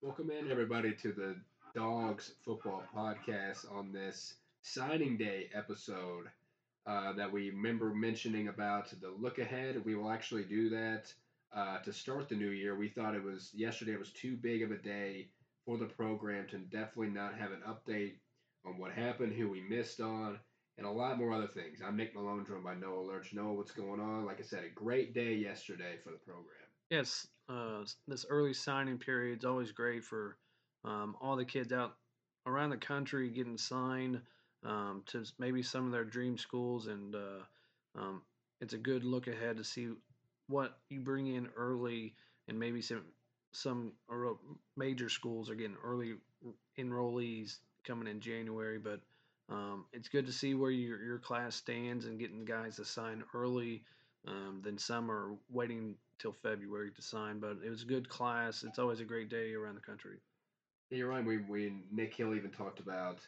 Welcome in, everybody, to the Dogs Football Podcast on this signing day episode that we remember mentioning about the look ahead. We will actually do that to start the new year. We thought it was yesterday was too big of a day for the program to definitely not have an update on what happened, who we missed on, and a lot more other things. I'm Nick Malone, joined by Noah Lurch. Noah, what's going on? Like I said, a great day yesterday for the program. Yes, this early signing period is always great for all the kids out around the country getting signed to maybe some of their dream schools, and it's a good look ahead to see what you bring in early, and maybe some major schools are getting early enrollees coming in January, but it's good to see where your class stands and getting guys to sign early. Then some are waiting till February to sign, but it was a good class. It's always a great day around the country. Yeah, you're right. We Nick Hill even talked about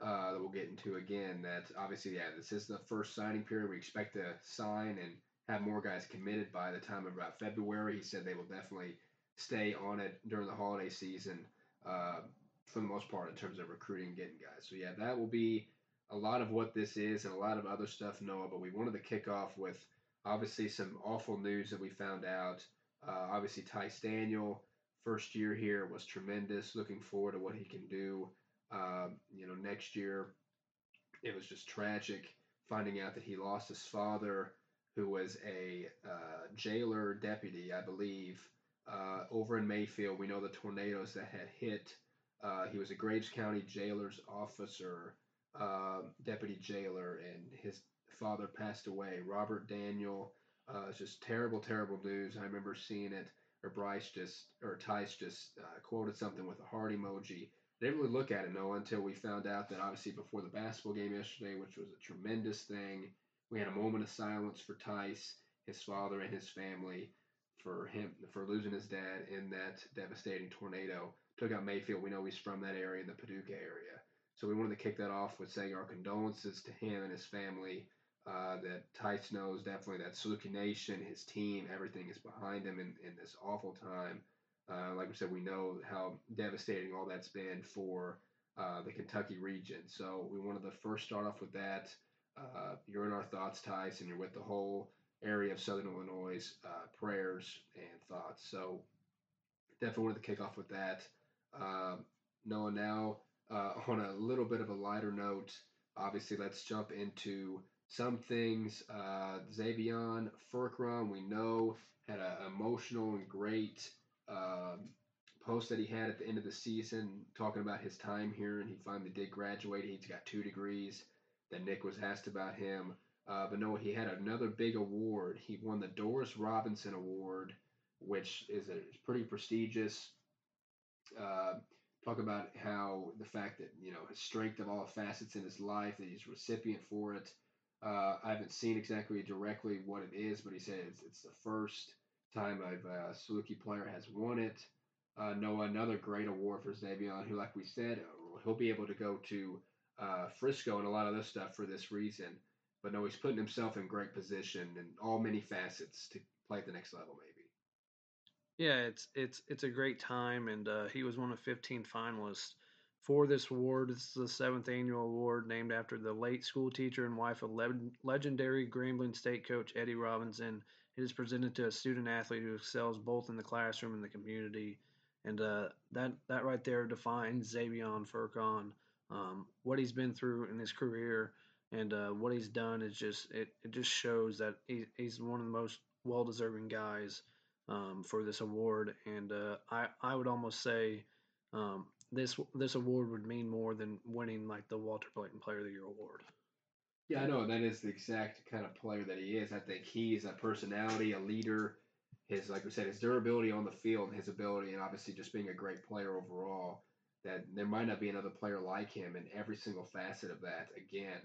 that we'll get into again. That obviously, yeah, this is the first signing period. We expect to sign and have more guys committed by the time of about February. He said they will definitely stay on it during the holiday season for the most part in terms of recruiting and getting guys. So yeah, that will be a lot of what this is and a lot of other stuff, Noah, but we wanted to kick off with obviously some awful news that we found out. Obviously, Ty Daniel, first year here, was tremendous. Looking forward to what he can do next year. It was just tragic finding out that he lost his father, who was a jailer deputy, I believe, over in Mayfield. We know the tornadoes that had hit. He was a Graves County jailer's officer, deputy jailer, and his father passed away. Robert Daniel, it's just terrible, terrible news. I remember seeing it, or Tyce just quoted something with a heart emoji. They didn't really look at it, no, until we found out that obviously before the basketball game yesterday, which was a tremendous thing, we had a moment of silence for Tyce, his father, and his family, for losing his dad in that devastating tornado. Took out Mayfield. We know he's from that area, in the Paducah area. So we wanted to kick that off with saying our condolences to him and his family. That Tyce knows definitely that Saluki Nation, his team, everything is behind him in this awful time. Like we said, we know how devastating all that's been for the Kentucky region. So we wanted to first start off with that. You're in our thoughts, Tyce, and you're with the whole area of Southern Illinois, prayers and thoughts. So definitely wanted to kick off with that. Noah, now on a little bit of a lighter note, obviously let's jump into some things. ZeVeyon Furcron, we know, had an emotional and great post that he had at the end of the season talking about his time here, and he finally did graduate. He's got 2 degrees. Then Nick was asked about him. But no, he had another big award. He won the Doris Robinson Award, which is pretty prestigious. Talk about how the fact that, his strength of all facets in his life, that he's a recipient for it. I haven't seen exactly directly what it is, but he said it's the first time a Saluki player has won it. Noah, another great award for ZeVeyon, who, like we said, he'll be able to go to Frisco and a lot of other stuff for this reason. But no, he's putting himself in great position in all many facets to play at the next level, maybe. Yeah, it's a great time, and he was one of 15 finalists for this award. This is the 7th annual award, named after the late school teacher and wife of legendary Grambling State coach Eddie Robinson. It is presented to a student athlete who excels both in the classroom and the community, and that right there defines ZeVeyon Furcron. What he's been through in his career and what he's done is just it just shows that he's one of the most well-deserving guys for this award, and I would almost say this award would mean more than winning like the Walter Payton Player of the Year award. Yeah, I know, and that is the exact kind of player that he is. I think he's a personality, a leader. His, like we said, his durability on the field, his ability, and obviously just being a great player overall. That there might not be another player like him in every single facet of that. Again,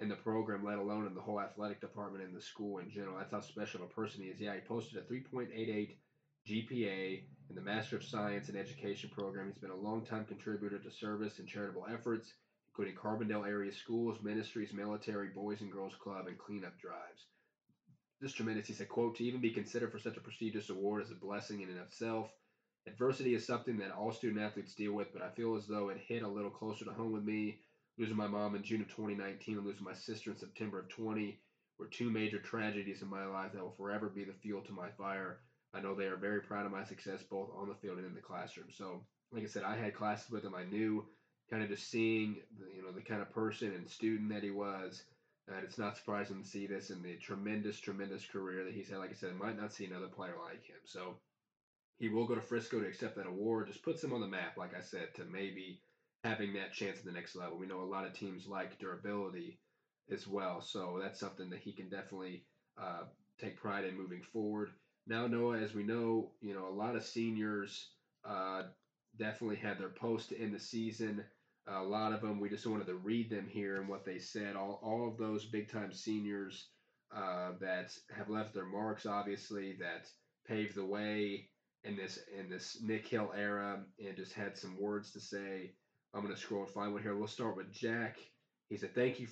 in the program, let alone in the whole athletic department in the school in general. That's how special a person he is. Yeah, he posted a 3.88 GPA in the Master of Science in Education program. He's been a longtime contributor to service and charitable efforts, including Carbondale area schools, ministries, military, Boys and Girls Club, and cleanup drives. Just tremendous. He said, quote, "To even be considered for such a prestigious award is a blessing in and of itself. Adversity is something that all student athletes deal with, but I feel as though it hit a little closer to home with me, losing my mom in June of 2019 and losing my sister in September of 20 were two major tragedies in my life that will forever be the fuel to my fire. I know they are very proud of my success both on the field and in the classroom. So, like I said, I had classes with him. I knew kind of just seeing the kind of person and student that he was. And it's not surprising to see this in the tremendous, tremendous career that he's had. Like I said, I might not see another player like him. So he will go to Frisco to accept that award. Just puts him on the map, like I said, to maybe having that chance at the next level. We know a lot of teams like durability as well. So that's something that he can definitely take pride in moving forward. Now, Noah, as we know, a lot of seniors definitely had their posts to end the season. A lot of them, we just wanted to read them here and what they said. All of those big-time seniors that have left their marks, obviously, that paved the way in this Nick Hill era and just had some words to say. I'm going to scroll and find one here. We'll start with Jack. He said, he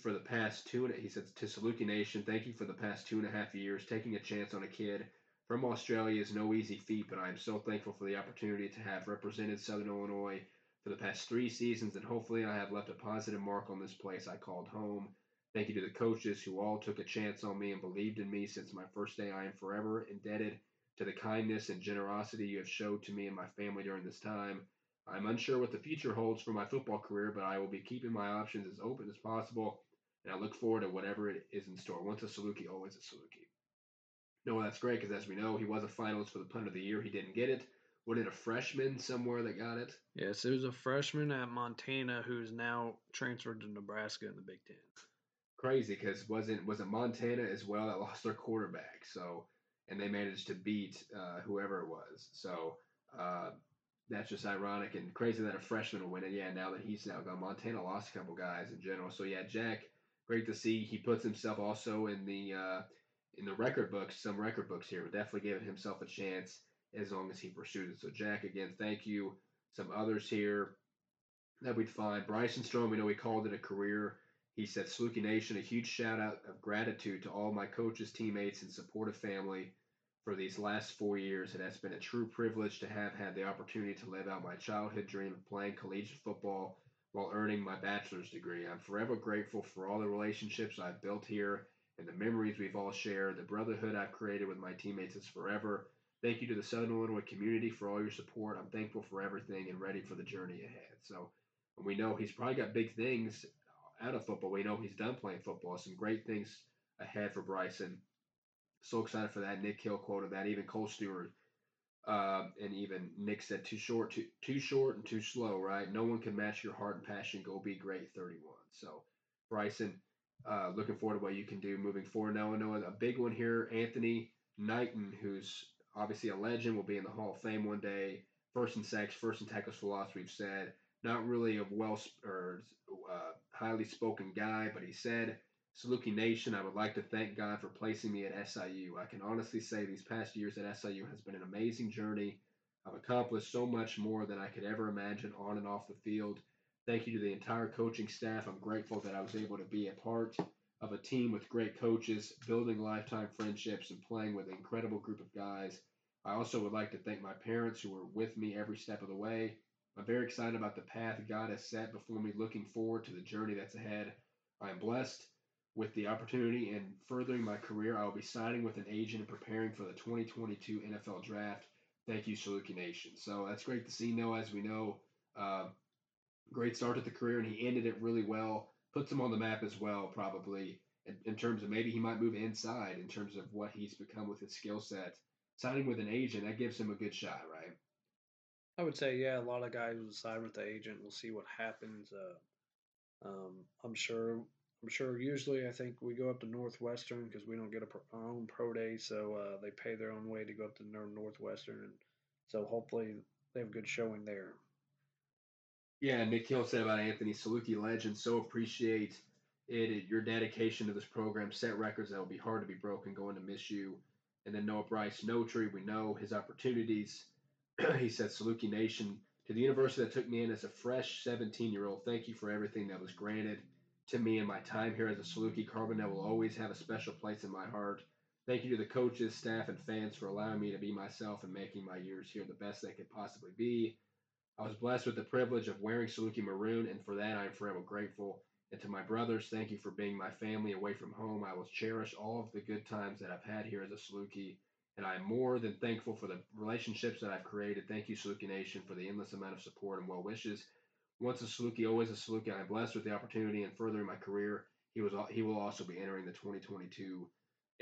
said to Saluki Nation, thank you for the past 2.5 years. Taking a chance on a kid from Australia is no easy feat, but I am so thankful for the opportunity to have represented Southern Illinois for the past 3 seasons, and hopefully I have left a positive mark on this place I called home. Thank you to the coaches who all took a chance on me and believed in me since my first day. I am forever indebted to the kindness and generosity you have showed to me and my family during this time. I'm unsure what the future holds for my football career, but I will be keeping my options as open as possible, and I look forward to whatever it is in store. Once a Saluki, always a Saluki. No, that's great, because as we know, he was a finalist for the Punter of the Year. He didn't get it. Was it a freshman somewhere that got it? Yes, it was a freshman at Montana who's now transferred to Nebraska in the Big Ten. Crazy, because was it Montana as well that lost their quarterback? So, and they managed to beat whoever it was. So that's just ironic and crazy that a freshman will win it. Yeah, now that he's now gone, Montana lost a couple guys in general. So yeah, Jack, great to see. He puts himself also in the record books, some record books here, but definitely giving himself a chance as long as he pursued it. So, Jack, again, thank you. Some others here that we'd find. Bryson Strome, we know he called it a career. He said, Saluki Nation, a huge shout-out of gratitude to all my coaches, teammates, and supportive family for these last 4 years. It has been a true privilege to have had the opportunity to live out my childhood dream of playing collegiate football while earning my bachelor's degree. I'm forever grateful for all the relationships I've built here and the memories we've all shared. The brotherhood I've created with my teammates is forever. Thank you to the Southern Illinois community for all your support. I'm thankful for everything and ready for the journey ahead. So we know he's probably got big things out of football. We know he's done playing football. Some great things ahead for Bryson. So excited for that. Nick Hill quoted that. Even Cole Stewart and even Nick said, too short and too slow, right? No one can match your heart and passion. Go be great, 31. So Bryson, looking forward to what you can do moving forward. Now I know a big one here, Anthony Knighton, who's obviously a legend, will be in the Hall of Fame one day. First in sacks, first in tackles for loss, we've said. Not really a highly spoken guy, but he said, Saluki Nation, I would like to thank God for placing me at SIU. I can honestly say these past years at SIU has been an amazing journey. I've accomplished so much more than I could ever imagine on and off the field. Thank you to the entire coaching staff. I'm grateful that I was able to be a part of a team with great coaches, building lifetime friendships, and playing with an incredible group of guys. I also would like to thank my parents who were with me every step of the way. I'm very excited about the path God has set before me, looking forward to the journey that's ahead. I am blessed with the opportunity and furthering my career. I will be signing with an agent and preparing for the 2022 NFL Draft. Thank you, Saluki Nation. So that's great to see, Noah, as we know. Great start to the career, and he ended it really well. Puts him on the map as well, probably, in terms of maybe he might move inside in terms of what he's become with his skill set. Signing with an agent, that gives him a good shot, right? I would say, yeah, a lot of guys will sign with the agent. We'll see what happens. I'm sure usually I think we go up to Northwestern because we don't get our own pro day, so they pay their own way to go up to Northwestern. And so hopefully they have a good showing there. Yeah, Nick Hill said about Anthony, Saluki legend, so appreciate it. Your dedication to this program set records that will be hard to be broken, going to miss you. And then Noah Bryce Notree, we know his opportunities. He said, Saluki Nation, to the university that took me in as a fresh 17-year-old, thank you for everything that was granted to me in my time here as a Saluki Carbon that will always have a special place in my heart. Thank you to the coaches, staff, and fans for allowing me to be myself and making my years here the best they could possibly be. I was blessed with the privilege of wearing Saluki Maroon, and for that I am forever grateful. And to my brothers, thank you for being my family away from home. I will cherish all of the good times that I've had here as a Saluki, and I am more than thankful for the relationships that I've created. Thank you, Saluki Nation, for the endless amount of support and well wishes. Once a Saluki, always a Saluki. I am blessed with the opportunity and furthering my career. He will also be entering the 2022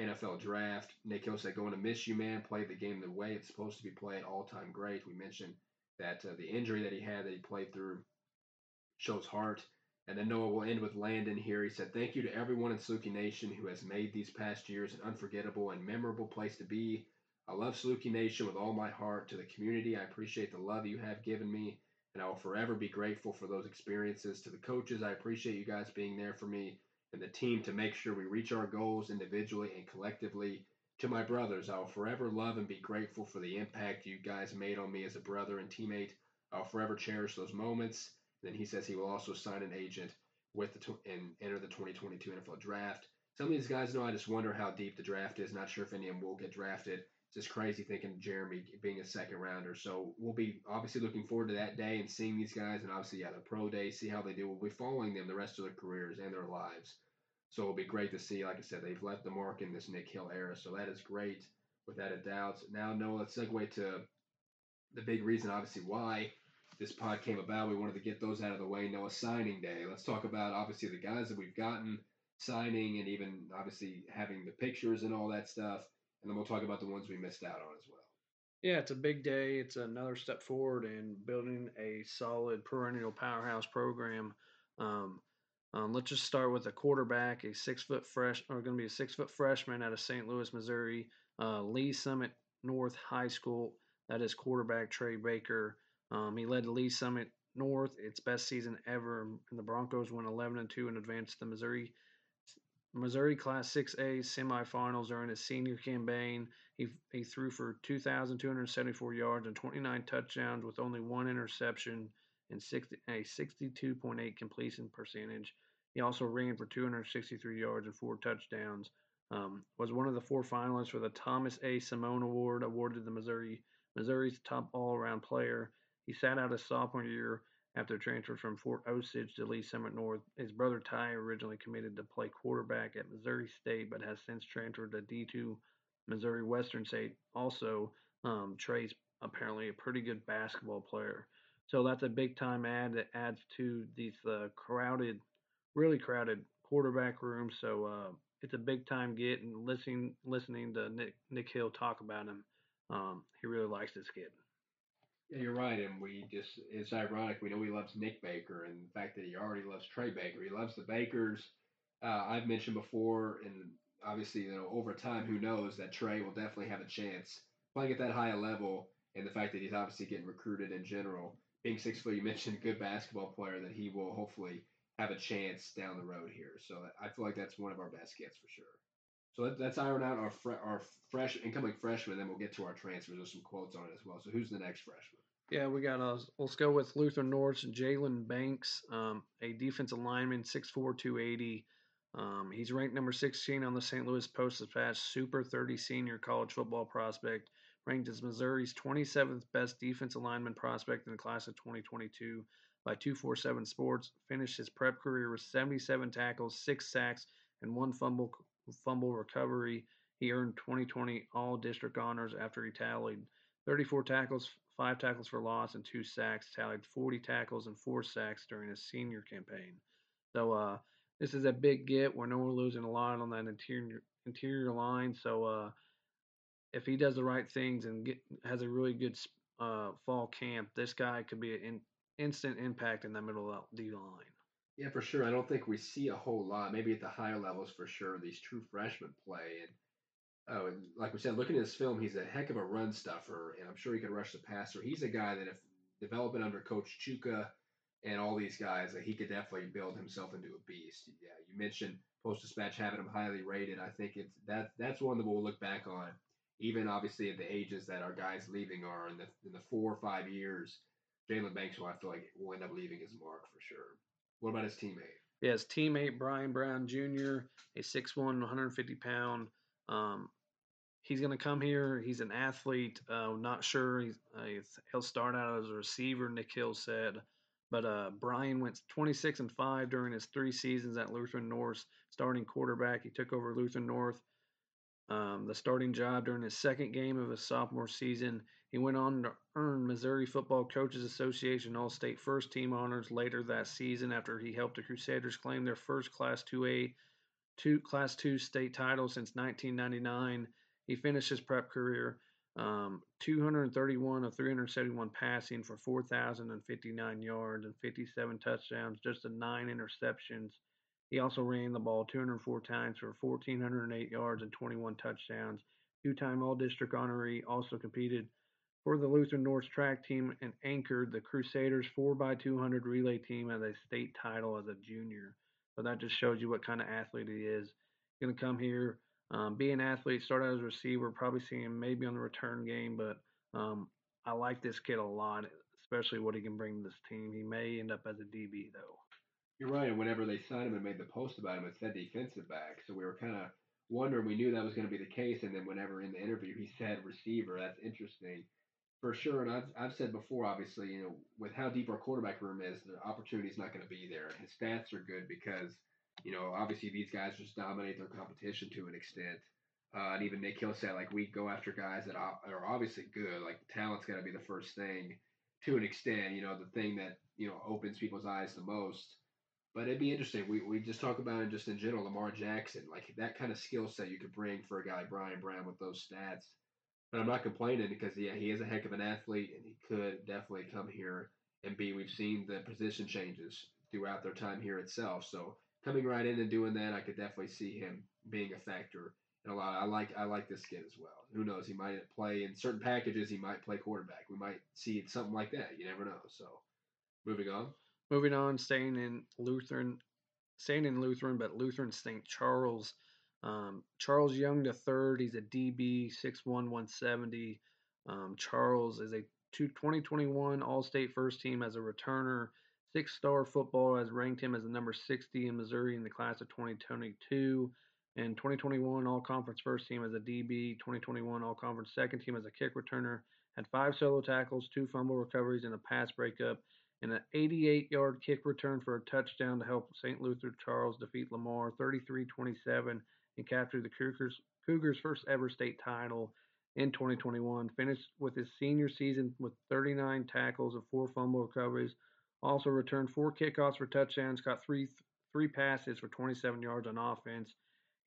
NFL Draft. Nick Hill said, "Going to miss you, man. Play the game the way it's supposed to be played. All-time great." We mentioned that the injury that he had that he played through shows heart. And then Noah will end with Landon here. He said, "Thank you to everyone in Saluki Nation who has made these past years an unforgettable and memorable place to be. I love Saluki Nation with all my heart. To the community, I appreciate the love you have given me, and I will forever be grateful for those experiences. To the coaches, I appreciate you guys being there for me and the team to make sure we reach our goals individually and collectively. To my brothers, I will forever love and be grateful for the impact you guys made on me as a brother and teammate. I will forever cherish those moments." Then he says he will also sign an agent with and enter the 2022 NFL Draft. Some of these guys know, I just wonder how deep the draft is. Not sure if any of them will get drafted. It's just crazy thinking Jeremy being a second rounder. So we'll be obviously looking forward to that day and seeing these guys, and obviously, yeah, their pro day, see how they do. We'll be following them the rest of their careers and their lives. So it'll be great to see. Like I said, they've left the mark in this Nick Hill era. So that is great, without a doubt. Now, Noah, let's segue to the big reason, obviously, why this pod came about. We wanted to get those out of the way. Noah, signing day. Let's talk about, obviously, the guys that we've gotten signing and even, obviously, having the pictures and all that stuff. And then we'll talk about the ones we missed out on as well. Yeah, it's a big day. It's another step forward in building a solid perennial powerhouse program. Let's just start with a quarterback, a 6-foot freshman out of St. Louis, Missouri, Lee's Summit North High School. That is quarterback Trey Baker. He led the Lee's Summit North, its best season ever, and the Broncos went 11-2 and advanced to the Missouri Class 6A semifinals during his senior campaign. He threw for 2,274 yards and 29 touchdowns with only one interception and a 62.8 completion percentage. He also ran for 263 yards and 4 touchdowns. Was one of the 4 finalists for the Thomas A. Simone Award awarded to Missouri's top all-around player. He sat out his sophomore year after transferring from Fort Osage to Lee's Summit North. His brother Ty originally committed to play quarterback at Missouri State, but has since transferred to D2 Missouri Western State. Also, Trey's apparently a pretty good basketball player. So that's a big-time ad that adds to these really crowded quarterback rooms. So it's a big-time get, and listening to Nick Hill talk about him, he really likes this kid. Yeah, you're right, and it's ironic. We know he loves Nick Baker, and the fact that he already loves Trey Baker. He loves the Bakers. I've mentioned before, and obviously, over time, who knows that Trey will definitely have a chance playing at that high level, and the fact that he's obviously getting recruited in general. Being 6 foot, you mentioned good basketball player, that he will hopefully have a chance down the road here. So I feel like that's one of our best gets for sure. So let's iron out our fresh incoming freshman, then we'll get to our transfers. There's some quotes on it as well. So who's the next freshman? Yeah, let's go with Luther North, Jalen Banks, a defensive lineman, 6'4", 280. He's ranked number 16 on the St. Louis Post-Dispatch Super 30 senior college football prospect, ranked as Missouri's 27th best defensive lineman prospect in the class of 2022 by 247 Sports. Finished his prep career with 77 tackles, 6 sacks, and 1 fumble recovery. He earned 2020 All-District honors after he tallied 34 tackles, 5 tackles for loss, and 2 sacks, tallied 40 tackles and 4 sacks during his senior campaign. So this is a big get. We know we're losing a lot on that interior line. So if he does the right things and has a really good fall camp, this guy could be an instant impact in the middle of the line. Yeah, for sure. I don't think we see a whole lot. Maybe at the higher levels, for sure, these true freshmen play. And like we said, looking at his film, he's a heck of a run stuffer, and I'm sure he could rush the passer. He's a guy that, if developing under Coach Chuka and all these guys, that he could definitely build himself into a beast. Yeah, you mentioned Post-Dispatch having him highly rated. I think it's that's one that we'll look back on, even obviously at the ages that our guys leaving are in the 4 or 5 years. Jalen Banks, I feel like, will end up leaving his mark for sure. What about his teammate? Yeah, his teammate, Brian Brown Jr., a 6'1", 150-pound he's going to come here. He's an athlete. Not sure. He'll start out as a receiver, Nick Hill said. But Brian went 26-5 during his 3 seasons at Lutheran North, starting quarterback. He took over Lutheran North, the starting job during his 2nd game of his sophomore season. He went on to earn Missouri Football Coaches Association All-State First Team honors later that season after he helped the Crusaders claim their first Class 2 state title since 1999. He finished his prep career 231 of 371 passing for 4,059 yards and 57 touchdowns, just 9 interceptions. He also ran the ball 204 times for 1,408 yards and 21 touchdowns. 2-time All-District honoree, also competed for the Lutheran North track team and anchored the Crusaders 4x200 relay team as a state title as a junior. So that just shows you what kind of athlete he is. He's going to come here, be an athlete, start out as a receiver, probably seeing him maybe on the return game, but I like this kid a lot, especially what he can bring to this team. He may end up as a DB, though. You're right, and whenever they signed him and made the post about him, it said defensive back. So we were kind of wondering, we knew that was going to be the case, and then whenever in the interview he said receiver, that's interesting. For sure, and I've said before, obviously, you know, with how deep our quarterback room is, the opportunity is not going to be there. His stats are good because, you know, obviously these guys just dominate their competition to an extent. And even Nick Hill said, like, we go after guys that are obviously good. Like, talent's got to be the first thing to an extent, you know, the thing that, you know, opens people's eyes the most. But it'd be interesting. We just talk about it just in general, Lamar Jackson, like that kind of skill set you could bring for a guy like Brian Brown with those stats. But I'm not complaining because, yeah, he is a heck of an athlete, and he could definitely come here and be. We've seen the position changes throughout their time here itself. So coming right in and doing that, I could definitely see him being a factor in a lot. I like this kid as well. Who knows? He might play in certain packages. He might play quarterback. We might see something like that. You never know. So moving on. Moving on, staying in Lutheran, but Lutheran St. Charles. Charles Young III, he's a DB, 6'1", 170. Charles is a 2021 All-State First Team as a returner. 6-star football has ranked him as the number 60 in Missouri in the class of 2022. And 2021 All-Conference First Team as a DB, 2021 All-Conference Second Team as a kick returner. Had 5 solo tackles, 2 fumble recoveries, and a pass breakup, and an 88-yard kick return for a touchdown to help St. Luther Charles defeat Lamar 33-27 and capture the Cougars' first-ever state title in 2021. Finished with his senior season with 39 tackles and 4 fumble recoveries. Also returned 4 kickoffs for touchdowns, caught three passes for 27 yards on offense.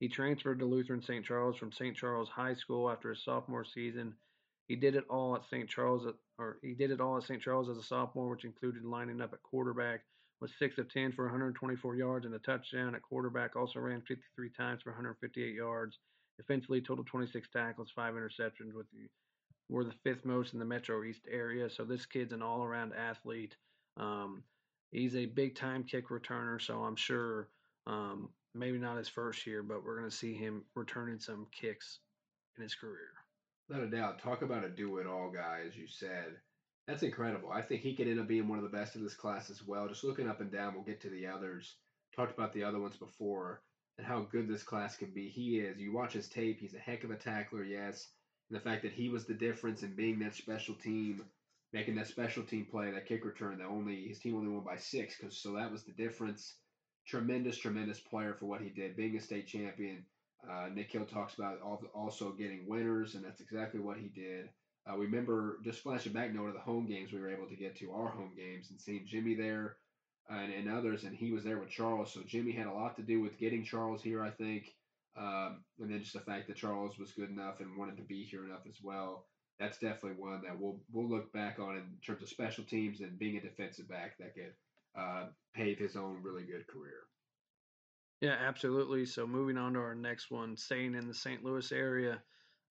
He transferred to Lutheran St. Charles from St. Charles High School after his sophomore season. He did it all at St. Charles, as a sophomore, which included lining up at quarterback with 6 of 10 for 124 yards and a touchdown. At quarterback, also ran 53 times for 158 yards. Defensively, total 26 tackles, 5 interceptions. Were the 5th most in the Metro East area. So this kid's an all-around athlete. He's a big-time kick returner. So I'm sure maybe not his first year, but we're going to see him returning some kicks in his career. Without a doubt. Talk about a do-it-all guy, as you said. That's incredible. I think he could end up being one of the best of this class as well. Just looking up and down, we'll get to the others. Talked about the other ones before and how good this class can be. He is. You watch his tape. He's a heck of a tackler, yes. And the fact that he was the difference in being that special team, making that special team play, that kick return, his team only won by 6. So that was the difference. Tremendous, tremendous player for what he did, being a state champion. Nick Hill talks about also getting winners, and that's exactly what he did. We remember just flashing back now to the home games we were able to get to, our home games, and seeing Jimmy there and others, and he was there with Charles. So Jimmy had a lot to do with getting Charles here, I think, and then just the fact that Charles was good enough and wanted to be here enough as well. That's definitely one that we'll look back on in terms of special teams and being a defensive back that could pave his own really good career. Yeah, absolutely. So moving on to our next one, staying in the St. Louis area,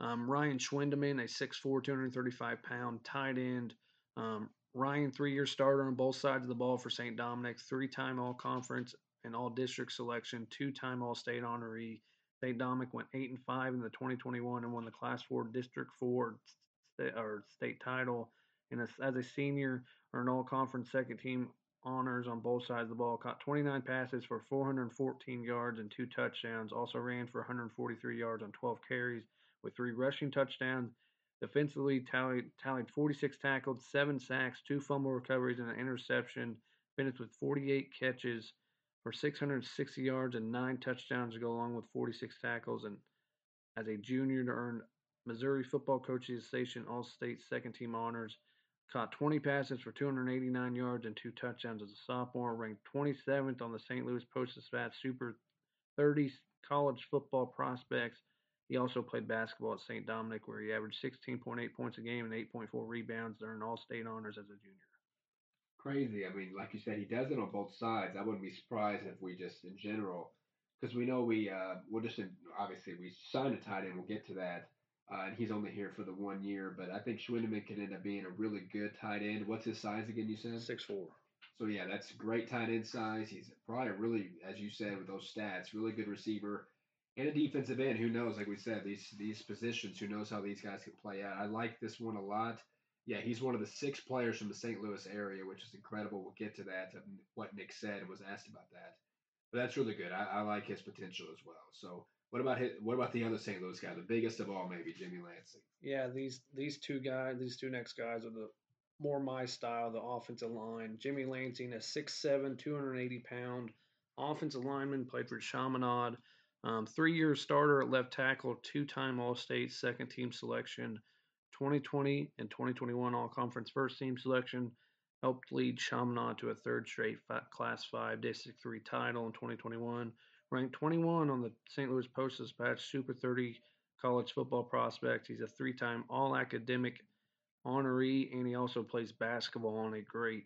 Ryan Schwindeman, a 6'4", 235-pound tight end. Ryan, 3-year starter on both sides of the ball for St. Dominic, 3-time All-Conference and All-District selection, 2-time All-State honoree. St. Dominic went 8-5 in the 2021 and won the Class 4 District 4 or state title. And as a senior, earned All-Conference second team honors on both sides of the ball, caught 29 passes for 414 yards and 2 touchdowns, also ran for 143 yards on 12 carries, with 3 rushing touchdowns. Defensively, tallied 46 tackles, 7 sacks, 2 fumble recoveries, and an interception. Finished with 48 catches for 660 yards and 9 touchdowns to go along with 46 tackles. And as a junior, to earn Missouri Football Coaches Association All-State second-team honors. Caught 20 passes for 289 yards and 2 touchdowns as a sophomore. Ranked 27th on the St. Louis Post-Dispatch Super 30 College Football Prospects. He also played basketball at St. Dominic, where he averaged 16.8 points a game and 8.4 rebounds to earn All-State honors as a junior. Crazy. I mean, like you said, he does it on both sides. I wouldn't be surprised if we just, in general, because we know obviously, we signed a tight end. We'll get to that. And he's only here for the 1 year, but I think Schwindeman could end up being a really good tight end. What's his size again, you said? 6'4". So, yeah, that's great tight end size. He's probably a really, as you said, with those stats, really good receiver. And a defensive end, who knows, like we said, these positions, who knows how these guys can play out. I like this one a lot. Yeah, he's one of the 6 players from the St. Louis area, which is incredible. We'll get to that, what Nick said and was asked about that. But that's really good. I like his potential as well. So, What about the other St. Louis guy, the biggest of all, maybe Jimmy Lansing? Yeah, these two next guys are the more my style, the offensive line. Jimmy Lansing, a 6'7", 280-pound offensive lineman, played for Chaminade, 3-year starter at left tackle, 2-time All-State second-team selection, 2020 and 2021 All-Conference first-team selection, helped lead Chaminade to a 3rd straight Class 5 District 3 title in 2021. Ranked 21 on the St. Louis Post-Dispatch Super 30 College Football Prospects. He's a 3-time All-Academic honoree, and he also plays basketball on a great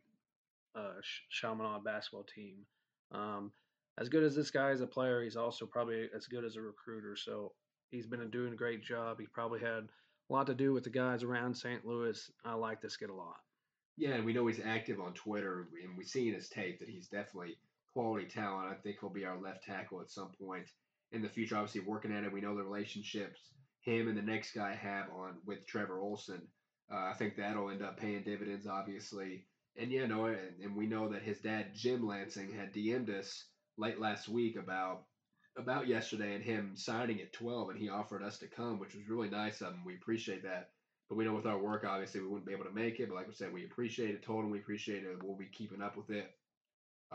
Chaminade basketball team. As good as this guy is a player, he's also probably as good as a recruiter. So he's been doing a great job. He probably had a lot to do with the guys around St. Louis. I like this kid a lot. Yeah, and we know he's active on Twitter, and we see in his tape that he's definitely – quality talent. I think he'll be our left tackle at some point in the future. Obviously, working at it, we know the relationships him and the next guy have on with Trevor Olson. I think that'll end up paying dividends, obviously. And yeah, no, and we know that his dad Jim Lansing had DM'd us late last week about yesterday and him signing at 12, and he offered us to come, which was really nice of him. We appreciate that. But we know with our work, obviously, we wouldn't be able to make it. But like I said, we appreciate it. Told him we appreciate it. We'll be keeping up with it.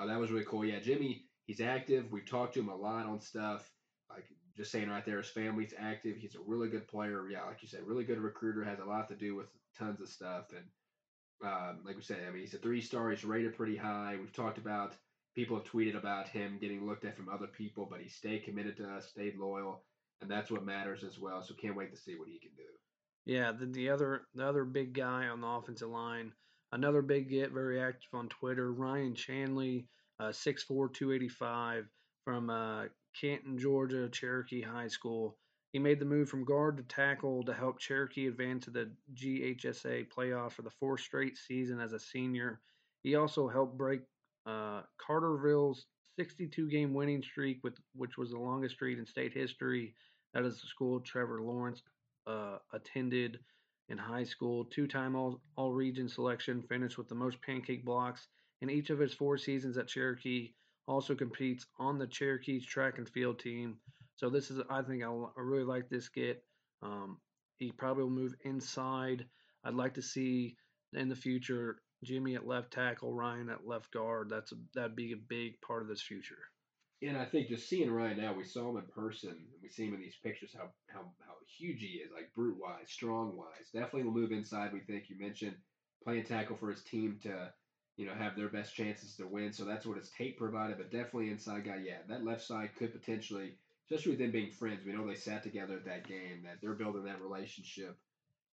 That was really cool. Yeah, Jimmy, he's active. We've talked to him a lot on stuff. Like just saying right there, his family's active. He's a really good player. Yeah, like you said, really good recruiter. Has a lot to do with tons of stuff. And like we said, I mean, he's a 3-star. He's rated pretty high. We've talked about people have tweeted about him getting looked at from other people, but he stayed committed to us, stayed loyal, and that's what matters as well. So can't wait to see what he can do. Yeah, the other big guy on the offensive line. Another big get, very active on Twitter, Ryan Chanley, 6'4", 285, from Canton, Georgia, Cherokee High School. He made the move from guard to tackle to help Cherokee advance to the GHSA playoff for the 4th straight season as a senior. He also helped break Carterville's 62-game winning streak, which was the longest streak in state history. That is the school Trevor Lawrence attended. In high school, 2-time all-region selection, finished with the most pancake blocks in each of his 4 seasons at Cherokee. Also competes on the Cherokee's track and field team. So this is, I think, I really like this get. He probably will move inside. I'd like to see in the future Jimmy at left tackle, Ryan at left guard. That'd be a big part of this future. And I think just seeing Ryan now, we saw him in person, and we see him in these pictures, how huge he is, like brute-wise, strong-wise. Definitely will move inside, we think. You mentioned playing tackle for his team to, have their best chances to win. So that's what his tape provided, but definitely inside guy. Yeah, that left side could potentially, especially with them being friends, we know they sat together at that game, that they're building that relationship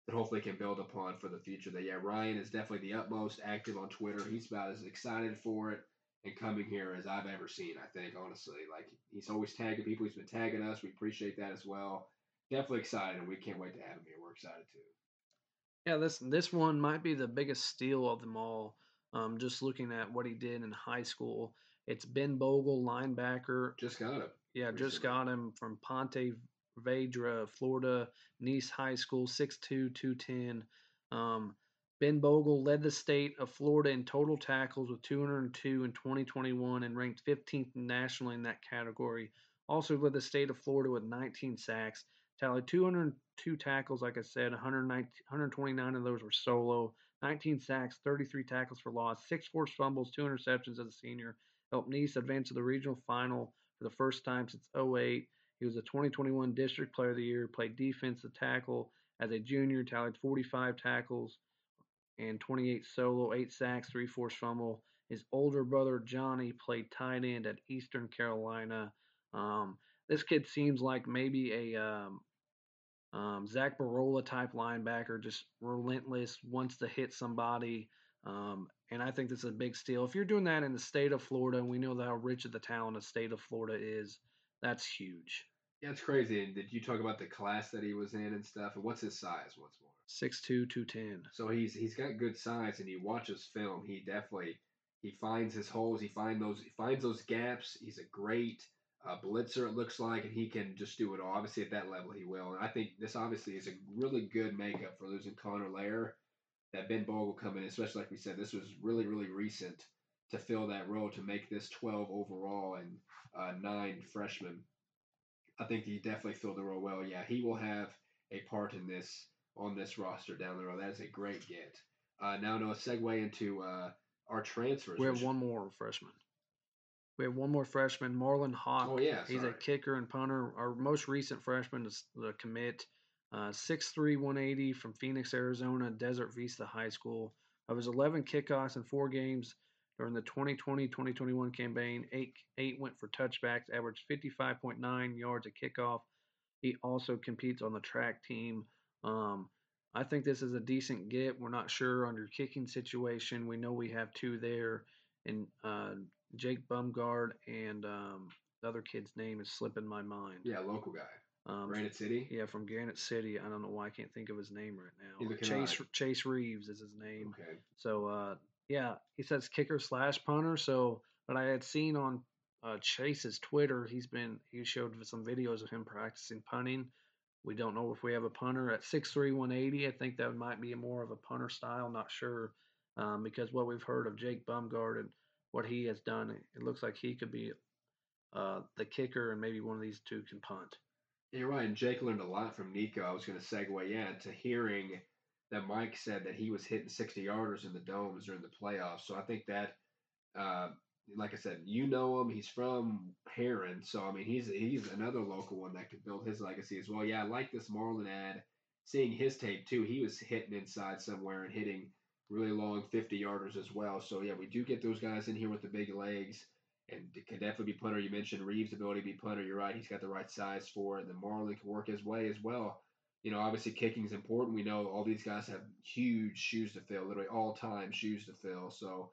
that hopefully can build upon for the future. That, yeah, Ryan is definitely the utmost active on Twitter. He's about as excited for it and coming here as I've ever seen, I think, honestly. Like, he's always tagging people. He's been tagging us. We appreciate that as well. Definitely excited, and we can't wait to have him here. We're excited, too. Yeah, this one might be the biggest steal of them all, just looking at what he did in high school. It's Ben Bogle, linebacker. Just got him. Yeah, recently. Just got him from Ponte Vedra, Florida, Nice High School, 6'2", 210. Ben Bogle led the state of Florida in total tackles with 202 in 2021 and ranked 15th nationally in that category. Also led the state of Florida with 19 sacks. tallied 202 tackles, like I said. 129 of those were solo, 19 sacks, 33 tackles for loss, 6 forced fumbles, 2 interceptions as a senior. Helped Nice advance to the regional final for the first time since 08. He was a 2021 District Player of the Year, played defensive tackle as a junior, tallied 45 tackles and 28 solo, 8 sacks, 3 forced fumble. His older brother, Johnny, played tight end at Eastern Carolina. This kid seems like maybe a Zach Barola-type linebacker, just relentless, wants to hit somebody, and I think this is a big steal. If you're doing that in the state of Florida, and we know how rich of the talent the state of Florida is, that's huge. Yeah, it's crazy. And did you talk about the class that he was in and stuff? And what's his size once more? 6'2", 210. So he's got good size, and you watch his film. He definitely finds his holes. He finds those gaps. He's a great blitzer, it looks like, and he can just do it all. Obviously, at that level, he will. And I think this obviously is a really good makeup for losing Connor Lair. That Ben Bogle coming in, especially like we said, this was really, really recent to fill that role to make this 12 overall and 9 freshmen. I think he definitely filled the role well. Yeah, he will have a part in this on this roster down the road. That is a great get. Now, Noah, segue into our transfers. We have one more freshman. Marlon Hawk. Oh, yeah. He's a kicker and punter. Our most recent freshman is the commit. 6'3", 180 from Phoenix, Arizona, Desert Vista High School. Of his 11 kickoffs in 4 games during the 2020-2021 campaign, 8 went for touchbacks, averaged 55.9 yards a kickoff. He also competes on the track team. I think this is a decent get. We're not sure on your kicking situation. We know we have 2 there, and Jake Bumgard and the other kid's name is slipping my mind. Yeah, local guy. Granite City? Yeah, from Granite City. I don't know why I can't think of his name right now. Chase Reeves is his name. Okay. So, yeah, he says kicker / punter. So, but I had seen on Chase's Twitter, he showed some videos of him practicing punting. We don't know if we have a punter at 6'3", 180. I think that might be more of a punter style. Not sure because what we've heard of Jake Bumgard and what he has done, it looks like he could be the kicker and maybe one of these 2 can punt. You're right, and Jake learned a lot from Nico. I was going to segue into hearing that Mike said that he was hitting 60-yarders in the domes during the playoffs. So I think that, like I said, you know him. He's from Heron. So, I mean, he's another local one that could build his legacy as well. Yeah, I like this Marlin ad. Seeing his tape, too, he was hitting inside somewhere and hitting really long 50-yarders as well. So, yeah, we do get those guys in here with the big legs. And can definitely be punter. You mentioned Reeves' ability to be punter. You're right. He's got the right size for it. And Marlin can work his way as well. You know, obviously kicking is important. We know all these guys have huge shoes to fill, literally all-time shoes to fill. So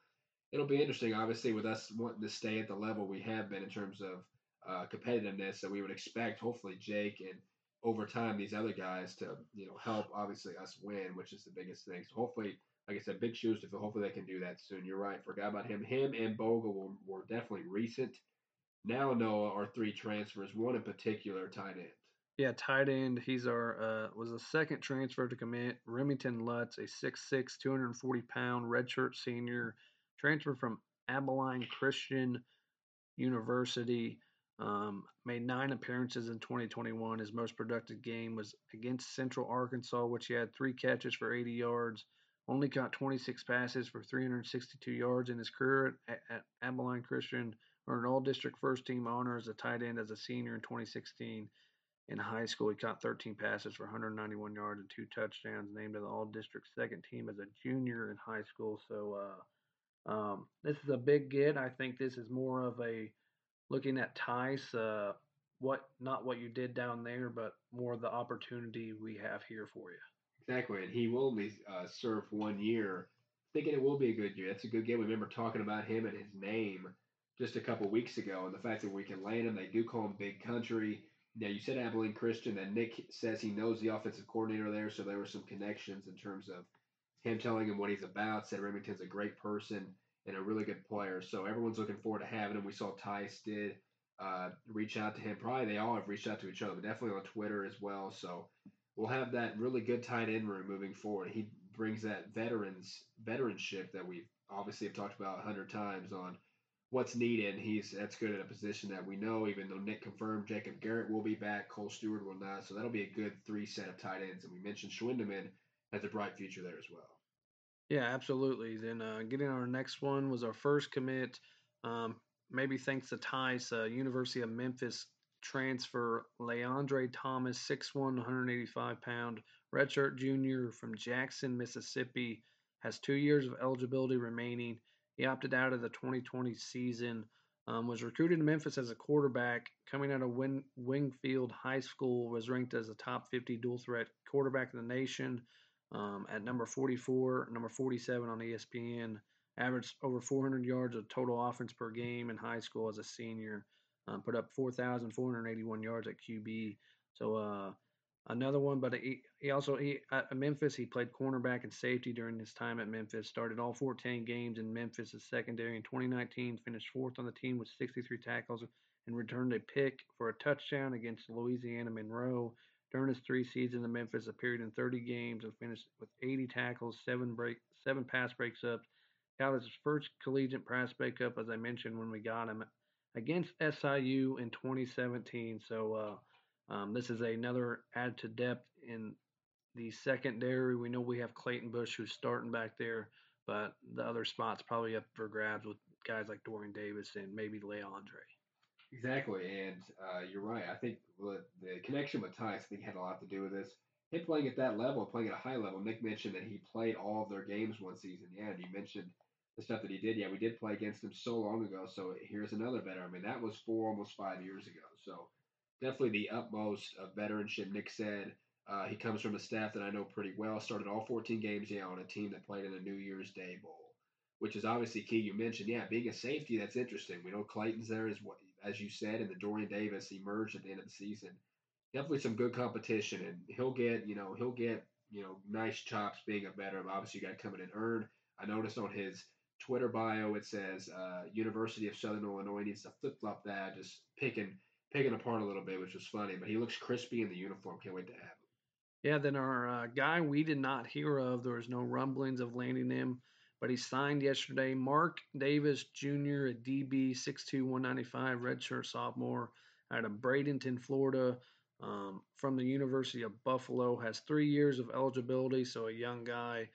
it'll be interesting, obviously, with us wanting to stay at the level we have been in terms of competitiveness that we would expect, hopefully, Jake and over time these other guys to, you know, help, obviously, us win, which is the biggest thing. So hopefully – like I said, big shoes to fill. Hopefully they can do that soon. You're right. Forgot about him. Him and Bogle were definitely recent. Now, Noah, our 3 transfers, one in particular, tight end. Yeah, tight end. He's was the second transfer to commit. Remington Lutz, a 6'6", 240-pound redshirt senior, transfer from Abilene Christian University, made 9 appearances in 2021. His most productive game was against Central Arkansas, which he had 3 catches for 80 yards. Only caught 26 passes for 362 yards in his career at Abilene Christian. Earned all-district first-team honor as a tight end as a senior in 2016. In high school, he caught 13 passes for 191 yards and 2 touchdowns. Named to the all-district second team as a junior in high school. So this is a big get. I think this is more of a looking at Tyce, not what you did down there, but more of the opportunity we have here for you. Exactly, and he will only serve 1 year. Thinking it will be a good year. That's a good game. We remember talking about him and his name just a couple weeks ago, and the fact that we can land him. They do call him Big Country. Now, you said Abilene Christian, and Nick says he knows the offensive coordinator there, so there were some connections in terms of him telling him what he's about. Said Remington's a great person and a really good player, so everyone's looking forward to having him. We saw Tyce did reach out to him. Probably they all have reached out to each other, but definitely on Twitter as well, so we'll have that really good tight end room moving forward. He brings that veteranship that we obviously have talked about 100 times on what's needed. That's good at a position that we know, even though Nick confirmed Jacob Garrett will be back, Cole Stewart will not. So that'll be a good three set of tight ends. And we mentioned Schwindeman has a bright future there as well. Yeah, absolutely. Then getting our next one was our first commit, maybe thanks to Tyce, University of Memphis transfer, Leandre Thomas, 6'1", 185-pound, redshirt junior from Jackson, Mississippi, has 2 years of eligibility remaining. He opted out of the 2020 season, was recruited to Memphis as a quarterback, coming out of Wingfield High School, was ranked as a top 50 dual-threat quarterback in the nation, at number 44, number 47 on ESPN, averaged over 400 yards of total offense per game in high school as a senior, put up 4,481 yards at QB. So another one, but he also at Memphis, he played cornerback and safety during his time at Memphis, started all 14 games in Memphis' secondary in 2019, finished fourth on the team with 63 tackles and returned a pick for a touchdown against Louisiana Monroe. During his three seasons in Memphis, appeared in 30 games and finished with 80 tackles, seven pass breakups. Got his first collegiate pass breakup, as I mentioned, when we got him against SIU in 2017. So this is another add to depth in the secondary. We know we have Clayton Bush, who's starting back there, but the other spot's probably up for grabs with guys like Dorian Davis and maybe Leandre. Exactly, and you're right. I think the connection with Tyce, I think, had a lot to do with this. Him playing at that level, playing at a high level. Nick mentioned that he played all of their games one season. Yeah, and you mentioned the stuff that he did. Yeah, we did play against him so long ago, so here's another veteran. I mean, that was almost 5 years ago. So definitely the utmost of veteranship. Nick said he comes from a staff that I know pretty well. Started all 14 games, yeah, on a team that played in a New Year's Day Bowl, which is obviously key. You mentioned, yeah, being a safety, that's interesting. We know Clayton's there as well, as you said, and the Dorian Davis emerged at the end of the season. Definitely some good competition, and he'll get nice chops being a veteran. Obviously, you got to come in and earn. I noticed on his Twitter bio it says University of Southern Illinois. Needs to flip flop that, just picking apart a little bit, which was funny. But he looks crispy in the uniform. Can't wait to have him. Yeah, then our guy we did not hear of. There was no rumblings of landing him, but he signed yesterday. Mark Davis Jr., a DB, 6'2", 195, redshirt sophomore out of Bradenton, Florida, from the University of Buffalo. Has 3 years of eligibility, so a young guy.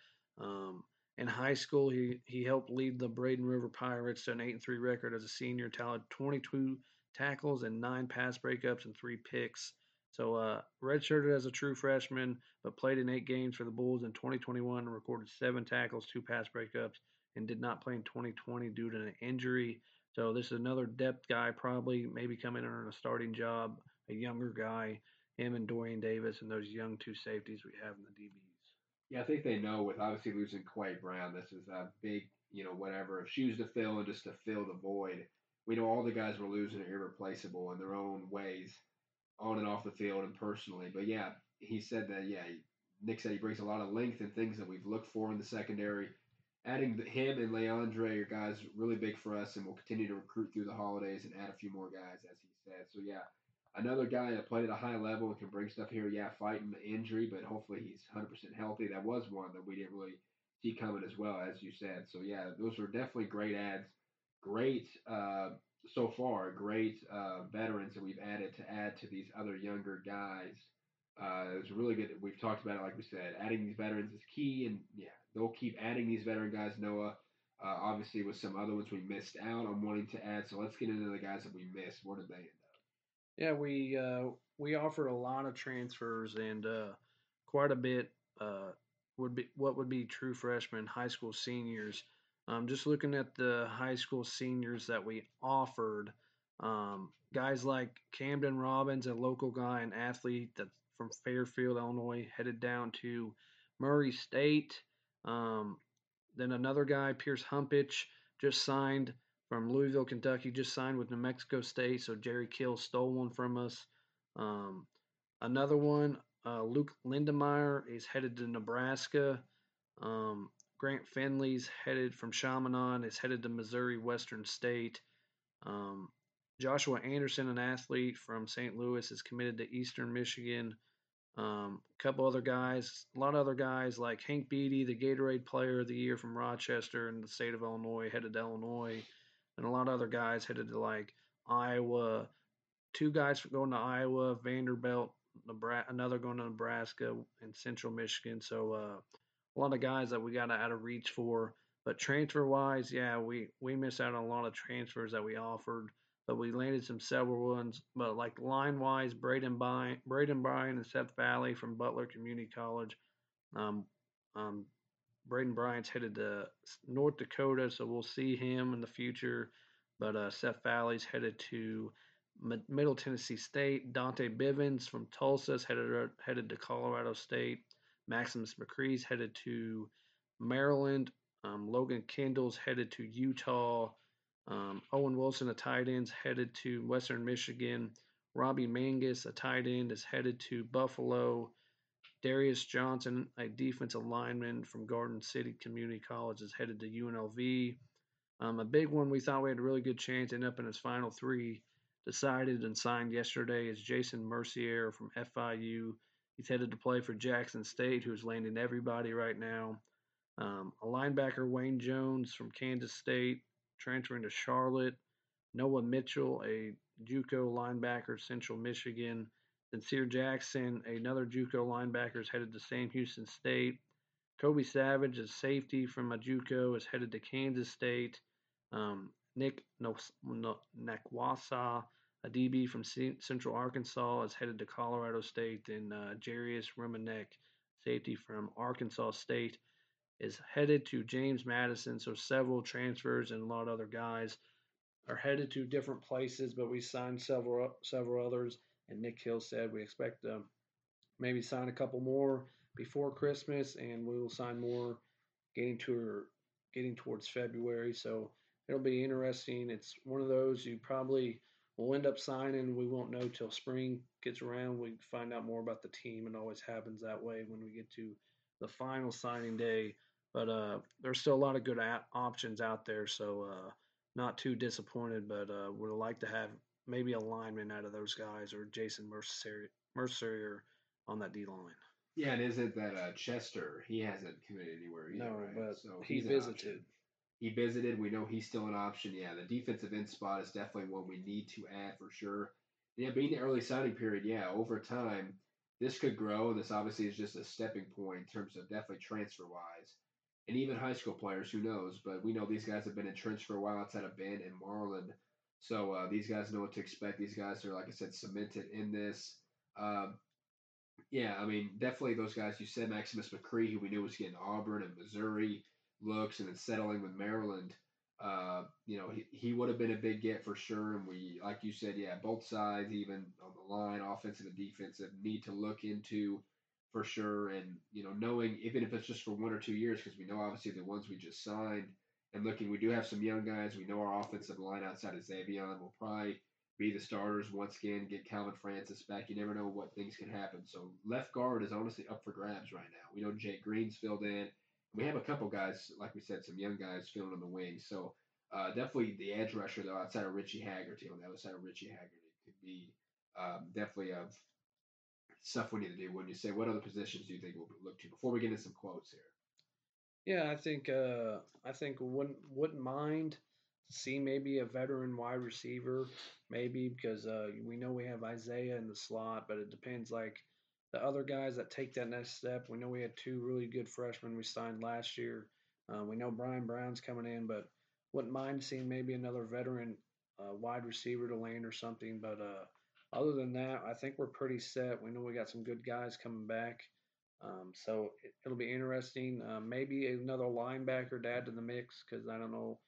In high school, he helped lead the Braden River Pirates to an 8-3 record as a senior, tallied 22 tackles and 9 pass breakups and 3 picks. So redshirted as a true freshman, but played in 8 games for the Bulls in 2021 and recorded 7 tackles, 2 pass breakups, and did not play in 2020 due to an injury. So this is another depth guy, probably maybe coming in on a starting job, a younger guy, him and Dorian Davis and those young two safeties we have in the DBs. Yeah, I think they know with obviously losing Clay Brown, this is a big, shoes to fill and just to fill the void. We know all the guys we're losing are irreplaceable in their own ways, on and off the field and personally. But, yeah, he said that, yeah, Nick said he brings a lot of length and things that we've looked for in the secondary. Adding him and Leandre are guys really big for us, and we'll continue to recruit through the holidays and add a few more guys, as he said. So, yeah, another guy that played at a high level and can bring stuff here, yeah, fighting the injury, but hopefully he's 100% healthy. That was one that we didn't really see coming as well, as you said. So, yeah, those were definitely great adds. Great so far, great veterans that we've add to these other younger guys. It was really good. We've talked about it, like we said, adding these veterans is key, and yeah, they'll keep adding these veteran guys. Noah, obviously, with some other ones we missed out on wanting to add. So let's get into the guys that we missed. Where did they end up? Yeah, we offered a lot of transfers and quite a bit would be true freshmen, high school seniors. Just looking at the high school seniors that we offered, guys like Camden Robbins, a local guy, an athlete that's from Fairfield, Illinois, headed down to Murray State. Then another guy, Pierce Humpich, just signed from Louisville, Kentucky, just signed with New Mexico State. So Jerry Kill stole one from us. Another one, Luke Lindemeyer, is headed to Nebraska. Grant Finley's headed from Chaminade, is headed to Missouri Western State. Joshua Anderson, an athlete from St. Louis, is committed to Eastern Michigan. A couple other guys, a lot of other guys like Hank Beatty, the Gatorade Player of the Year from Rochester in the state of Illinois, headed to Illinois. and a lot of other guys headed to like Iowa. Two guys going to Iowa, Vanderbilt, Nebraska, another going to Nebraska, and Central Michigan. So a lot of guys that we got out of reach for. But transfer-wise, yeah, we missed out on a lot of transfers that we offered, but we landed some several ones. But like line-wise, Braden Bryan and Seth Valley from Butler Community College. Braden Bryan's headed to North Dakota, so we'll see him in the future. But Seth Valley's headed to Middle Tennessee State. Dante Bivens from Tulsa's headed to Colorado State. Maximus McCree's headed to Maryland. Logan Kendall's headed to Utah. Owen Wilson, a tight end, is headed to Western Michigan. Robbie Mangus, a tight end, is headed to Buffalo. Darius Johnson, a defensive lineman from Garden City Community College, is headed to UNLV. A big one we thought we had a really good chance, ended up in his final three, decided and signed yesterday, is Jason Mercier from FIU. He's headed to play for Jackson State, who's landing everybody right now. A linebacker, Wayne Jones from Kansas State, transferring to Charlotte. Noah Mitchell, a JUCO linebacker, Central Michigan. Sincere Jackson, another JUCO linebacker, is headed to Sam Houston State. Kobe Savage, a safety from a JUCO, is headed to Kansas State. Nick Nakwasa, a DB from Central Arkansas, is headed to Colorado State. And Jarius Rumanek, safety from Arkansas State, is headed to James Madison. So several transfers and a lot of other guys are headed to different places, but we signed several others. And Nick Hill said we expect to maybe sign a couple more before Christmas, and we will sign more getting towards February. So it'll be interesting. It's one of those you probably will end up signing. We won't know till spring gets around. We find out more about the team, and always happens that way when we get to the final signing day. But there's still a lot of good options out there, so not too disappointed, but would like to have maybe a lineman out of those guys or Jason Mercier on that D-line. Yeah, and is it that Chester, he hasn't committed anywhere either, no, right? But so he visited. He visited. We know he's still an option. Yeah, the defensive end spot is definitely one we need to add for sure. Yeah, being the early signing period, yeah, over time, this could grow. This obviously is just a stepping point in terms of definitely transfer-wise. And even high school players, who knows? But we know these guys have been entrenched for a while outside of Ben and Marlon. So these guys know what to expect. These guys are, like I said, cemented in this. Yeah, I mean, definitely those guys. You said Maximus McCree, who we knew was getting Auburn and Missouri looks, and then settling with Maryland. He would have been a big get for sure. And we, like you said, yeah, both sides, even on the line, offensive and defensive, need to look into for sure. And, you know, knowing even if it's just for 1 or 2 years, because we know obviously the ones we just signed. And looking, we do have some young guys. We know our offensive line outside of ZeVeyon will probably be the starters once again, get Calvin Francis back. You never know what things can happen. So left guard is honestly up for grabs right now. We know Jake Green's filled in. We have a couple guys, like we said, some young guys filling on the wing. So definitely the edge rusher, though, outside of Richie Haggerty, on the other side of Richie Haggerty, could be definitely of stuff we need to do. When you say, what other positions do you think we'll look to? Before we get into some quotes here. Yeah, I think wouldn't mind to see maybe a veteran wide receiver, maybe, because we know we have Isaiah in the slot, but it depends, like, the other guys that take that next step. We know we had two really good freshmen we signed last year. We know Brian Brown's coming in, but wouldn't mind seeing maybe another veteran wide receiver to land or something. But other than that, I think we're pretty set. We know we got some good guys coming back. So it'll be interesting. Maybe another linebacker to add to the mix, because I don't know.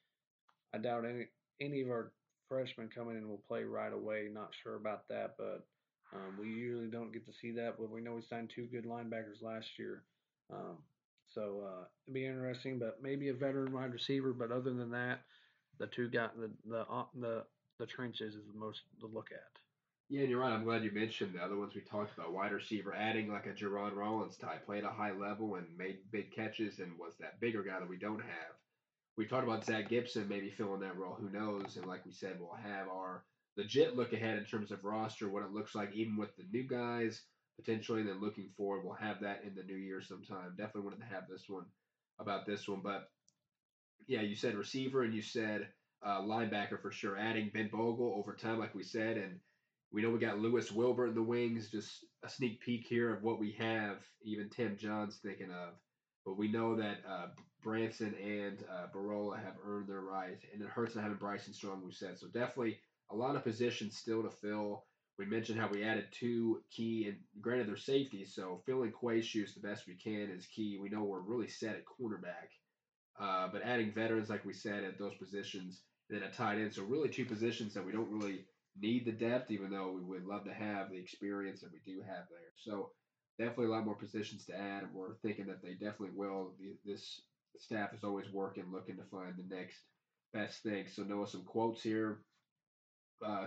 I doubt any of our freshmen coming in will play right away. Not sure about that, but we usually don't get to see that. But we know we signed two good linebackers last year. So it'll be interesting. But maybe a veteran wide receiver. But other than that, the two got the trenches is the most to look at. Yeah, and you're right. I'm glad you mentioned the other ones we talked about. Wide receiver, adding like a Jerron Rollins type, played a high level and made big catches and was that bigger guy that we don't have. We talked about Zach Gibson maybe filling that role. Who knows? And like we said, we'll have our legit look ahead in terms of roster, what it looks like even with the new guys potentially, and then looking forward. We'll have that in the new year sometime. Definitely wanted to have this one about this one. But, yeah, you said receiver and you said linebacker for sure. Adding Ben Bogle over time, like we said, and we know we got Lewis Wilbur in the wings, just a sneak peek here of what we have, even Tim John's thinking of. But we know that Branson and Barola have earned their right, and it hurts not having Bryson Strong, we said. So definitely a lot of positions still to fill. We mentioned how we added two key, and granted they're safeties, so filling Quay's shoes the best we can is key. We know we're really set at cornerback. But adding veterans, like we said, at those positions, then a tight end. So really two positions that we don't really need the depth, even though we would love to have the experience that we do have there. So definitely a lot more positions to add, and we're thinking that they definitely will. This staff is always working, looking to find the next best thing. So Noah, some quotes here.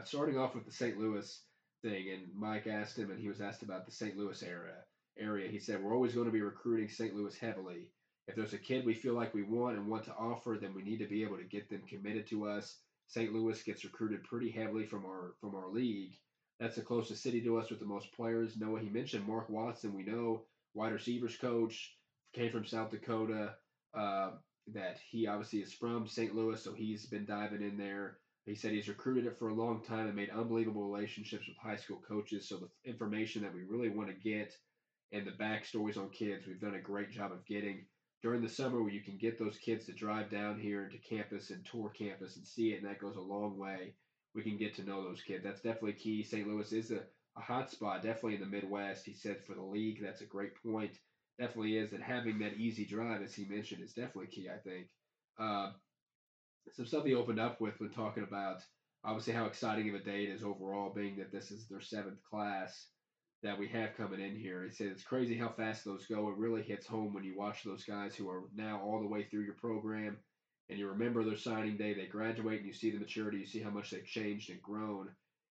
Starting off with the St. Louis thing, and Mike asked him, and he was asked about the St. Louis area. He said, we're always going to be recruiting St. Louis heavily. If there's a kid we feel like we want and want to offer, then we need to be able to get them committed to us. St. Louis gets recruited pretty heavily from our league. That's the closest city to us with the most players. Noah, he mentioned Mark Watson. We know, wide receivers coach, came from South Dakota, that he obviously is from St. Louis, so he's been diving in there. He said he's recruited it for a long time and made unbelievable relationships with high school coaches. So the information that we really want to get and the backstories on kids, we've done a great job of getting. During the summer, where you can get those kids to drive down here to campus and tour campus and see it, and that goes a long way. We can get to know those kids. That's definitely key. St. Louis is a hot spot, definitely in the Midwest. He said for the league, that's a great point. Definitely is, and having that easy drive, as he mentioned, is definitely key, I think. Some stuff he opened up with when talking about, obviously, how exciting of a day it is overall, being that this is their seventh class that we have coming in here. He said it's crazy how fast those go. It really hits home when you watch those guys who are now all the way through your program, and you remember their signing day, they graduate, and you see the maturity, you see how much they've changed and grown.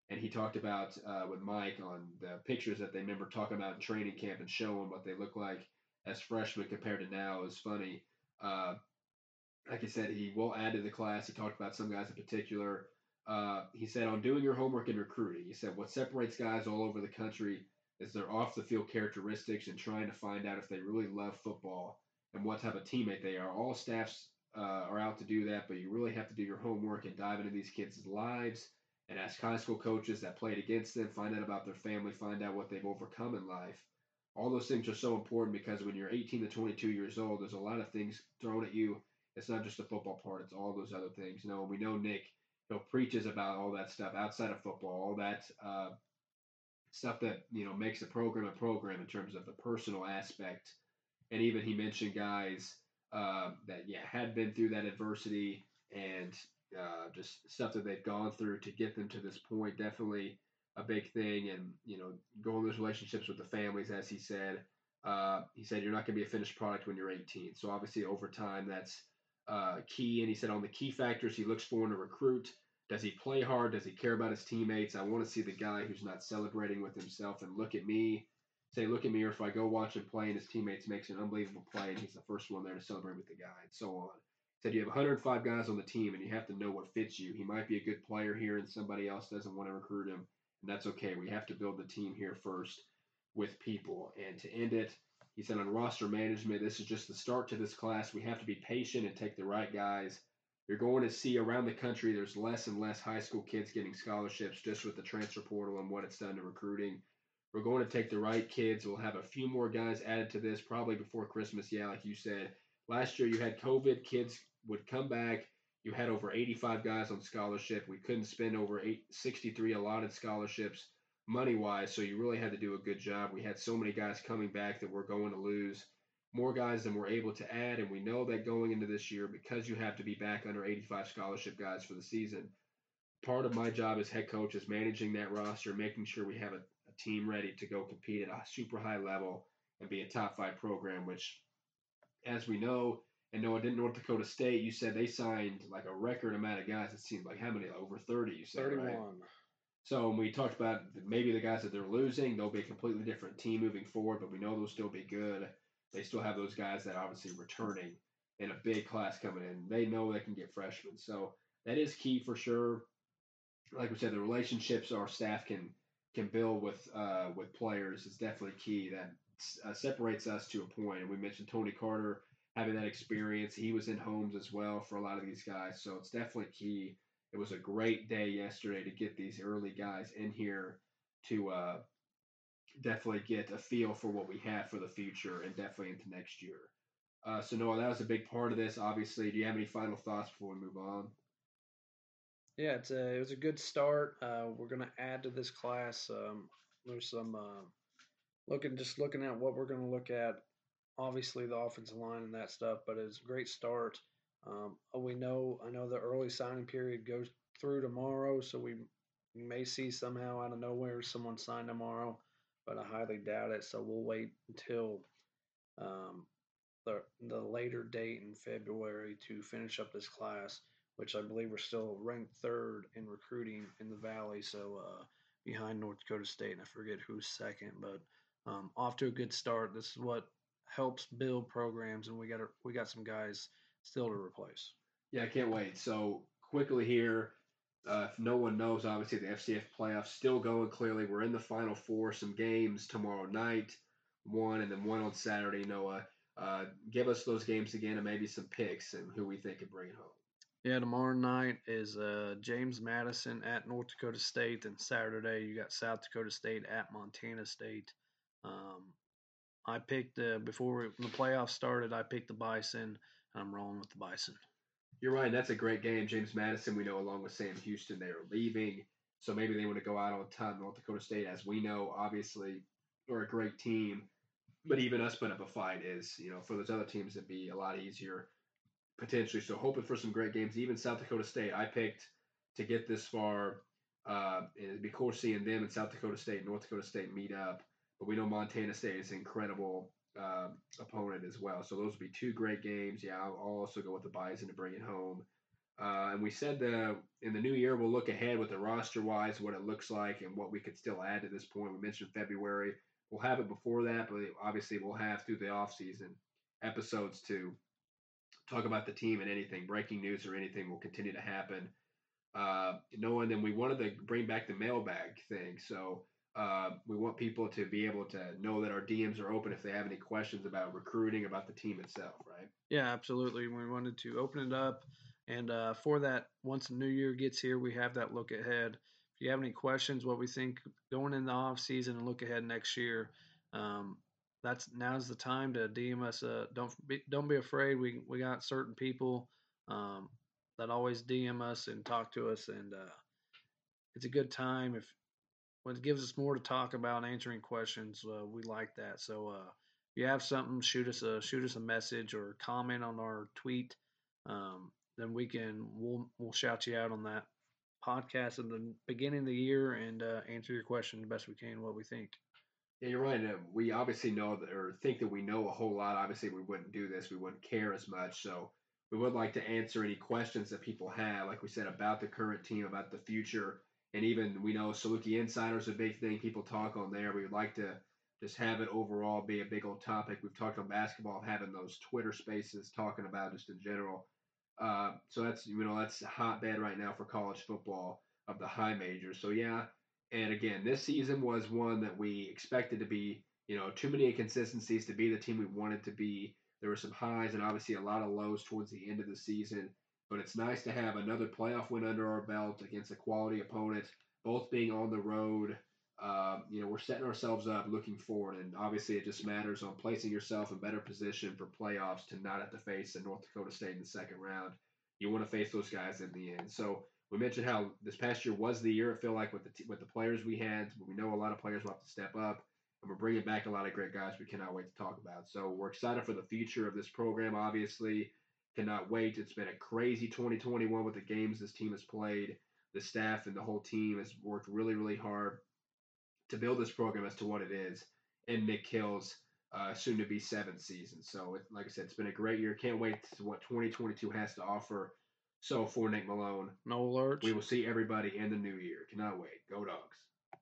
And he talked about with Mike on the pictures that they remember talking about in training camp and showing what they look like as freshmen compared to now is funny. Like I said, he will add to the class. He talked about some guys in particular. He said on doing your homework in recruiting, he said what separates guys all over the country is their off-the-field characteristics and trying to find out if they really love football and what type of teammate they are. All staffs are out to do that, but you really have to do your homework and dive into these kids' lives and ask high school coaches that played against them, find out about their family, find out what they've overcome in life. All those things are so important because when you're 18 to 22 years old, there's a lot of things thrown at you. It's not just the football part. It's all those other things. You know, we know Nick Hill preaches about all that stuff outside of football, all that stuff that, you know, makes a program in terms of the personal aspect. And even he mentioned guys that, had been through that adversity and just stuff that they've gone through to get them to this point. Definitely a big thing. And, you know, going those relationships with the families, as he said. He said you're not going to be a finished product when you're 18. So, obviously, over time, that's key. And he said on the key factors he looks for in a recruit, does he play hard? Does he care about his teammates? I want to see the guy who's not celebrating with himself and look at me, say, look at me, or if I go watch him play and his teammates makes an unbelievable play and he's the first one there to celebrate with the guy and so on. Said you have 105 guys on the team and you have to know what fits you. He might be a good player here and somebody else doesn't want to recruit him, and that's okay. We have to build the team here first with people. And to end it, he said on roster management, this is just the start to this class. We have to be patient and take the right guys. You're going to see around the country there's less and less high school kids getting scholarships just with the transfer portal and what it's done to recruiting. We're going to take the right kids. We'll have a few more guys added to this probably before Christmas. Yeah, like you said, last year you had COVID. Kids would come back. You had over 85 guys on scholarship. We couldn't spend over 63 allotted scholarships money-wise, so you really had to do a good job. We had so many guys coming back that we're going to lose more guys than we're able to add, and we know that going into this year because you have to be back under 85 scholarship guys for the season. Part of my job as head coach is managing that roster, making sure we have a team ready to go compete at a super high level and be a top 5 program, which, as we know, and Noah, didn't North Dakota State, you said they signed like a record amount of guys. It seemed like how many? Over 30, you said, 31. Right? So when we talked about maybe the guys that they're losing, they'll be a completely different team moving forward, but we know they'll still be good. They still have those guys that obviously returning in a big class coming in. They know they can get freshmen. So that is key for sure. Like we said, the relationships our staff can build with players is definitely key. That separates us to a point. And we mentioned Tony Carter having that experience. He was in homes as well for a lot of these guys, so it's definitely key. It was a great day yesterday to get these early guys in here to definitely get a feel for what we have for the future and definitely into next year. So, Noah, that was a big part of this, obviously. Do you have any final thoughts before we move on? Yeah, it was a good start. We're going to add to this class. There's some looking at what we're going to look at, obviously the offensive line and that stuff, but it's a great start. I know the early signing period goes through tomorrow, so we may see somehow out of nowhere someone sign tomorrow, but I highly doubt it. So we'll wait until the later date in February to finish up this class, which I believe we're still ranked third in recruiting in the Valley, so behind North Dakota State, and I forget who's second, but off to a good start. This is what helps build programs, and we got some guys still to replace. Yeah, I can't wait. So quickly here, if no one knows, obviously the FCF playoffs still going. Clearly, we're in the Final Four. Some games tomorrow night, one, and then one on Saturday. Noah, give us those games again, and maybe some picks and who we think can bring it home. Yeah, tomorrow night is James Madison at North Dakota State, and Saturday you got South Dakota State at Montana State. I picked when the playoffs started, I picked the Bison. I'm rolling with the Bison. You're right. That's a great game. James Madison, we know, along with Sam Houston, they are leaving. So maybe they want to go out on time. North Dakota State, as we know, obviously, are a great team. But even us putting up a fight is, for those other teams, it'd be a lot easier potentially. So hoping for some great games. Even South Dakota State, I picked to get this far. And it'd be cool seeing them and South Dakota State and North Dakota State meet up. But we know Montana State is an incredible opponent as well. So those would be two great games. Yeah, I'll also go with the Bison to bring it home. And we said that in the new year, we'll look ahead with the roster-wise, what it looks like and what we could still add to this point. We mentioned February. We'll have it before that, but obviously we'll have through the offseason episodes to talk about the team and anything. Breaking news or anything will continue to happen. Noah, and then we wanted to bring back the mailbag thing. So we want people to be able to know that our DMs are open if they have any questions about recruiting, about the team itself, right? Yeah, absolutely. We wanted to open it up. And for that, once the new year gets here, we have that look ahead. If you have any questions, what we think going in the offseason and look ahead next year, now's the time to DM us. Don't be afraid. We got certain people that always DM us and talk to us. And it's a good time. Well, it gives us more to talk about, answering questions. We like that. So if you have something, shoot us a message or comment on our tweet. Then we'll shout you out on that podcast at the beginning of the year and answer your question the best we can, what we think. Yeah, you're right. We obviously know or think that we know a whole lot. Obviously, we wouldn't do this. We wouldn't care as much. So we would like to answer any questions that people have, like we said, about the current team, about the future. And even we know Saluki Insider is a big thing. People talk on there. We would like to just have it overall be a big old topic. We've talked on basketball, having those Twitter spaces, talking about just in general. So that's a hotbed right now for college football of the high majors. So, yeah, and again, this season was one that we expected to be, too many inconsistencies to be the team we wanted to be. There were some highs and obviously a lot of lows towards the end of the season. But it's nice to have another playoff win under our belt against a quality opponent, both being on the road. We're setting ourselves up looking forward, and obviously it just matters on placing yourself in better position for playoffs to not have to face the North Dakota State in the second round. You want to face those guys in the end. So we mentioned how this past year was the year, it felt like, with the players we had. We know a lot of players will have to step up, and we're bringing back a lot of great guys we cannot wait to talk about. So we're excited for the future of this program, obviously. Cannot wait. It's been a crazy 2021 with the games this team has played. The staff and the whole team has worked really, really hard to build this program as to what it is. And Nick Hill's soon-to-be seventh season. So, like I said, it's been a great year. Can't wait to what 2022 has to offer. So, for Nick Malone, Noah Lurch, we will see everybody in the new year. Cannot wait. Go Dogs.